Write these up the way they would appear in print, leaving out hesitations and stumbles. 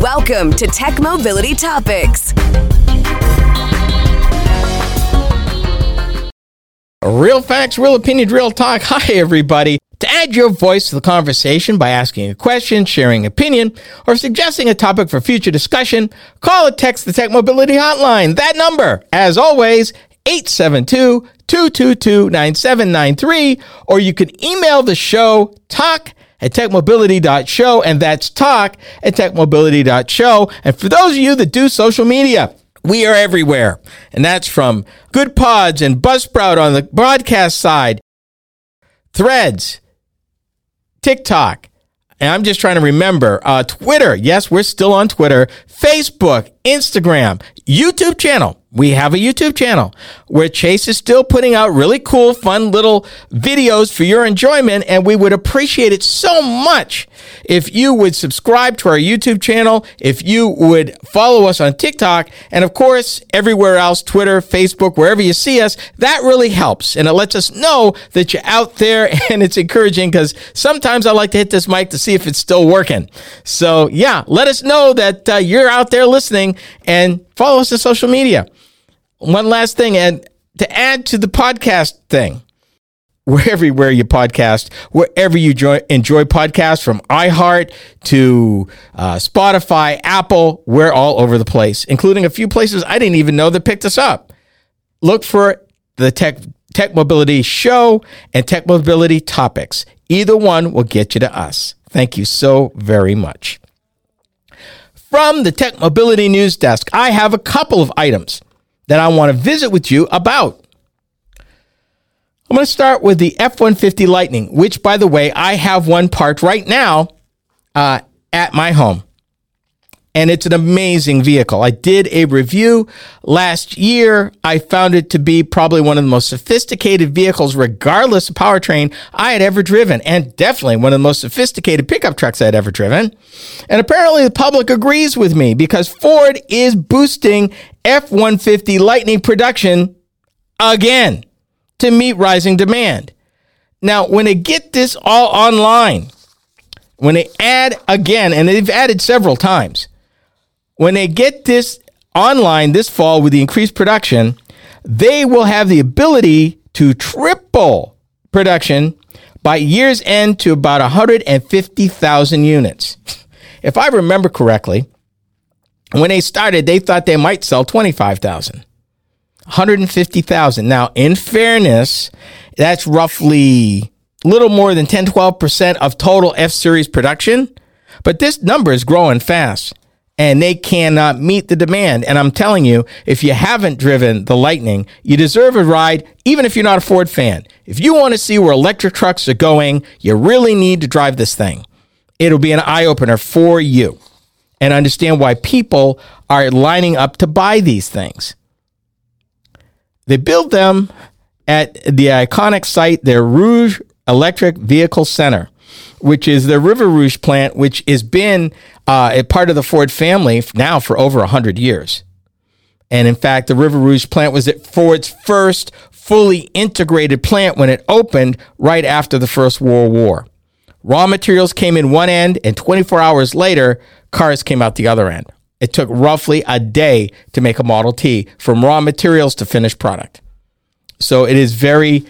Welcome to Tech Mobility Topics. Real facts, real opinions, real talk. Hi, everybody. To add your voice to the conversation by asking a question, sharing opinion, or suggesting a topic for future discussion, call or text the Tech Mobility Hotline. That number, as always, 872-222-9793, or you can email the show, talk@techmobility.show, and that's talk@techmobility.show. And for those of you that do social media, we are everywhere. And that's from Good Pods and Buzzsprout on the broadcast side, Threads, TikTok, and I'm just trying to remember, Twitter. Yes, we're still on Twitter, Facebook, Instagram, YouTube channel. We have a YouTube channel where Chase is still putting out really cool, fun little videos for your enjoyment, and we would appreciate it so much if you would subscribe to our YouTube channel, if you would follow us on TikTok, and of course, everywhere else, Twitter, Facebook, wherever you see us. That really helps, and it lets us know that you're out there, and it's encouraging because sometimes I like to hit this mic to see if it's still working. So yeah, let us know that you're out there listening, and follow us on social media. One last thing, and to add to the podcast thing, we're everywhere you podcast, wherever you enjoy podcasts, from iHeart to Spotify, Apple, we're all over the place, including a few places I didn't even know that picked us up. Look for the Tech Mobility Show and Tech Mobility Topics. Either one will get you to us. Thank you so very much. From the Tech Mobility News Desk, I have a couple of items that I want to visit with you about. I'm going to start with the F-150 Lightning, which, by the way, I have one parked right now at my home. And it's an amazing vehicle. I did a review last year. I found it to be probably one of the most sophisticated vehicles, regardless of powertrain, I had ever driven, and definitely one of the most sophisticated pickup trucks I had ever driven. And apparently the public agrees with me, because Ford is boosting F-150 Lightning production again to meet rising demand. Now, when they get this all online, when they add again, and they've added several times, when they get this online this fall with the increased production, they will have the ability to triple production by year's end to about 150,000 units. If I remember correctly, when they started, they thought they might sell 25,000, 150,000. Now, in fairness, that's roughly a little more than 10-12% of total F-Series production, but this number is growing fast, and they cannot meet the demand. And I'm telling you, if you haven't driven the Lightning, you deserve a ride, even if you're not a Ford fan. If you want to see where electric trucks are going, you really need to drive this thing. It'll be an eye-opener for you, and understand why people are lining up to buy these things. They build them at the iconic site, their Rouge Electric Vehicle Center, which is the River Rouge plant, which has been a part of the Ford family now for over 100 years. And in fact, the River Rouge plant was at Ford's first fully integrated plant when it opened right after the First World War. Raw materials came in one end, and 24 hours later, cars came out the other end. It took roughly a day to make a Model T, from raw materials to finished product. So it is very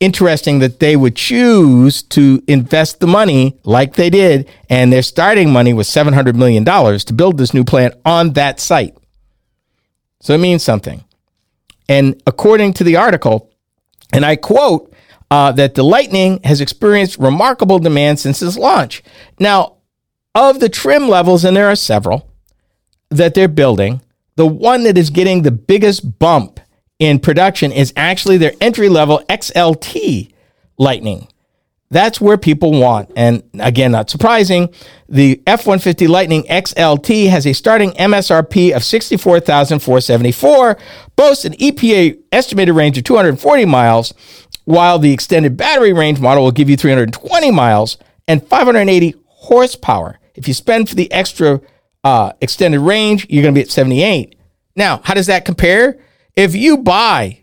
interesting that they would choose to invest the money like they did, and their starting money was $700 million to build this new plant on that site. So it means something. And according to the article, and I quote, that the Lightning has experienced remarkable demand since its launch. Now, of the trim levels, and there are several that they're building, the one that is getting the biggest bump in production is actually their entry-level XLT Lightning. That's where people want. And again, not surprising, the F-150 Lightning XLT has a starting MSRP of $64,474, boasts an EPA estimated range of 240 miles, while the extended battery range model will give you 320 miles and 580 horsepower. If you spend for the extra extended range, you're going to be at 78. Now, how does that compare? If you buy,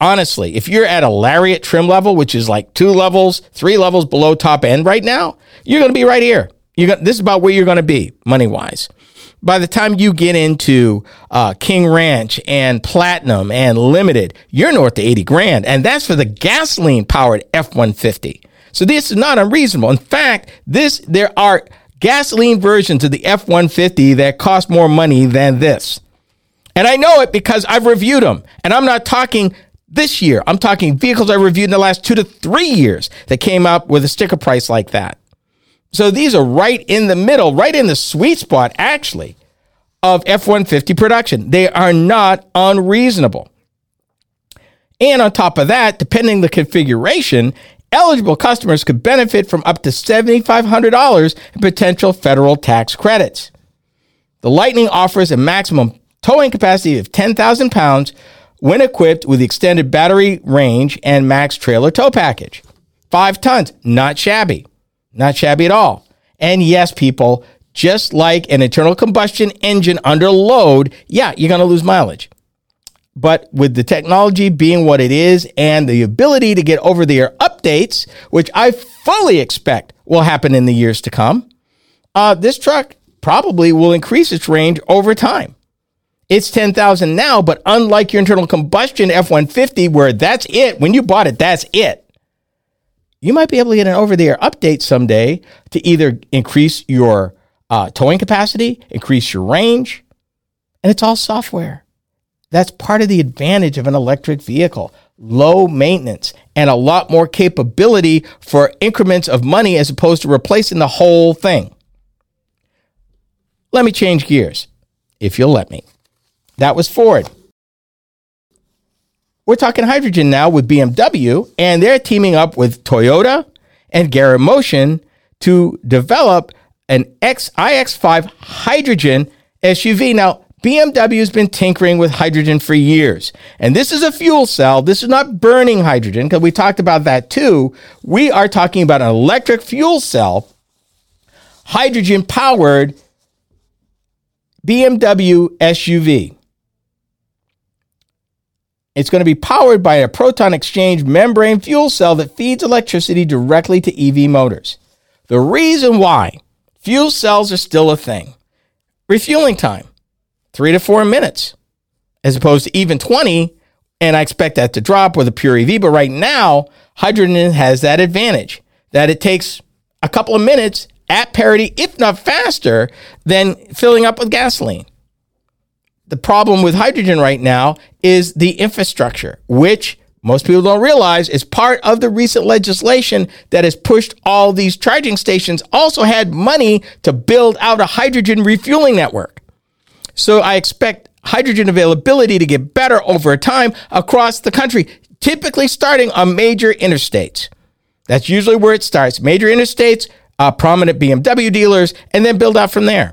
honestly, if you're at a Lariat trim level, which is like 2 levels, 3 levels below top end right now, you're going to be right here. This is about where you're going to be money-wise. by the time you get into King Ranch and Platinum and Limited, you're north of 80 grand. And that's for the gasoline powered F-150. So this is not unreasonable. In fact, there are gasoline versions of the F-150 that cost more money than this. And I know it because I've reviewed them. And I'm not talking this year. I'm talking vehicles I reviewed in the last 2 to 3 years that came out with a sticker price like that. So these are right in the middle, right in the sweet spot, actually, of F-150 production. They are not unreasonable. And on top of that, depending on the configuration, eligible customers could benefit from up to $7,500 in potential federal tax credits. The Lightning offers a maximum towing capacity of 10,000 pounds when equipped with extended battery range and max trailer tow package. 5 tons, not shabby. Not shabby at all. And yes, people, just like an internal combustion engine under load, yeah, you're going to lose mileage. But with the technology being what it is and the ability to get over-the-air updates, which I fully expect will happen in the years to come, this truck probably will increase its range over time. It's 10,000 now, but unlike your internal combustion F-150, where that's it, when you bought it, that's it, you might be able to get an over-the-air update someday to either increase your towing capacity, increase your range, and it's all software. That's part of the advantage of an electric vehicle, low maintenance, and a lot more capability for increments of money as opposed to replacing the whole thing. Let me change gears, if you'll let me. That was Ford. We're talking hydrogen now with BMW, and they're teaming up with Toyota and Garrett Motion to develop an iX5 Hydrogen SUV. Now, BMW has been tinkering with hydrogen for years, and this is a fuel cell. This is not burning hydrogen, because we talked about that too. We are talking about an electric fuel cell, hydrogen-powered BMW SUV. It's going to be powered by a proton exchange membrane fuel cell that feeds electricity directly to EV motors. The reason why fuel cells are still a thing: refueling time, 3 to 4 minutes, as opposed to even 20. And I expect that to drop with a pure EV. But right now, hydrogen has that advantage that it takes a couple of minutes at parity, if not faster, than filling up with gasoline. The problem with hydrogen right now is the infrastructure, which most people don't realize is part of the recent legislation that has pushed all these charging stations also had money to build out a hydrogen refueling network. So I expect hydrogen availability to get better over time across the country, typically starting on major interstates. That's usually where it starts. Major interstates, prominent BMW dealers, and then build out from there.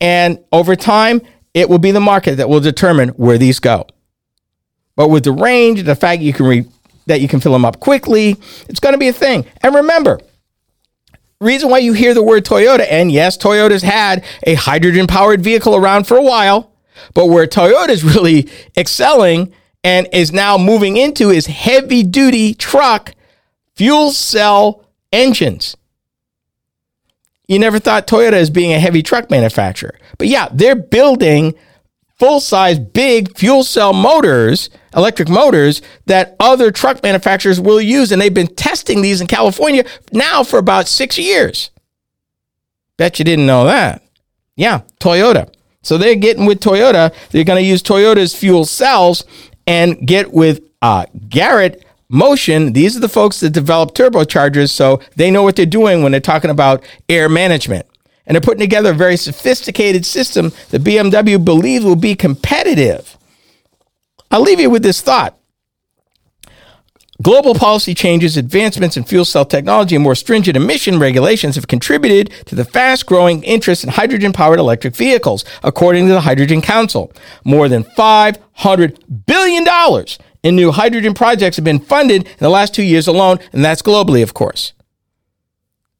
And over time, it will be the market that will determine where these go. But with the range, the fact that you can fill them up quickly, it's going to be a thing. And remember, reason why you hear the word Toyota, and yes, Toyota's had a hydrogen-powered vehicle around for a while, but where Toyota's really excelling and is now moving into is heavy-duty truck fuel cell engines. You never thought Toyota as being a heavy truck manufacturer. But yeah, they're building full-size, big fuel cell motors, electric motors, that other truck manufacturers will use. And they've been testing these in California now for about 6 years. Bet you didn't know that. Yeah, Toyota. So they're getting with Toyota. They're going to use Toyota's fuel cells and get with Garrett Motion. These are the folks that develop turbochargers, so they know what they're doing when they're talking about air management. And they're putting together a very sophisticated system that BMW believes will be competitive. I'll leave you with this thought. Global policy changes, advancements in fuel cell technology, and more stringent emission regulations have contributed to the fast-growing interest in hydrogen-powered electric vehicles, according to the Hydrogen Council. More than $500 billion in new hydrogen projects have been funded in the last 2 years alone, and that's globally, of course.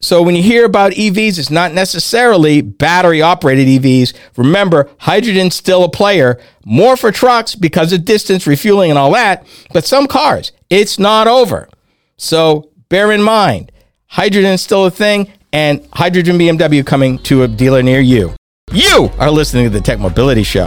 So when you hear about EVs, it's not necessarily battery-operated EVs. Remember, hydrogen's still a player, more for trucks because of distance, refueling, and all that, but some cars, it's not over. So bear in mind, hydrogen's still a thing, and hydrogen BMW coming to a dealer near you. You are listening to the Tech Mobility Show.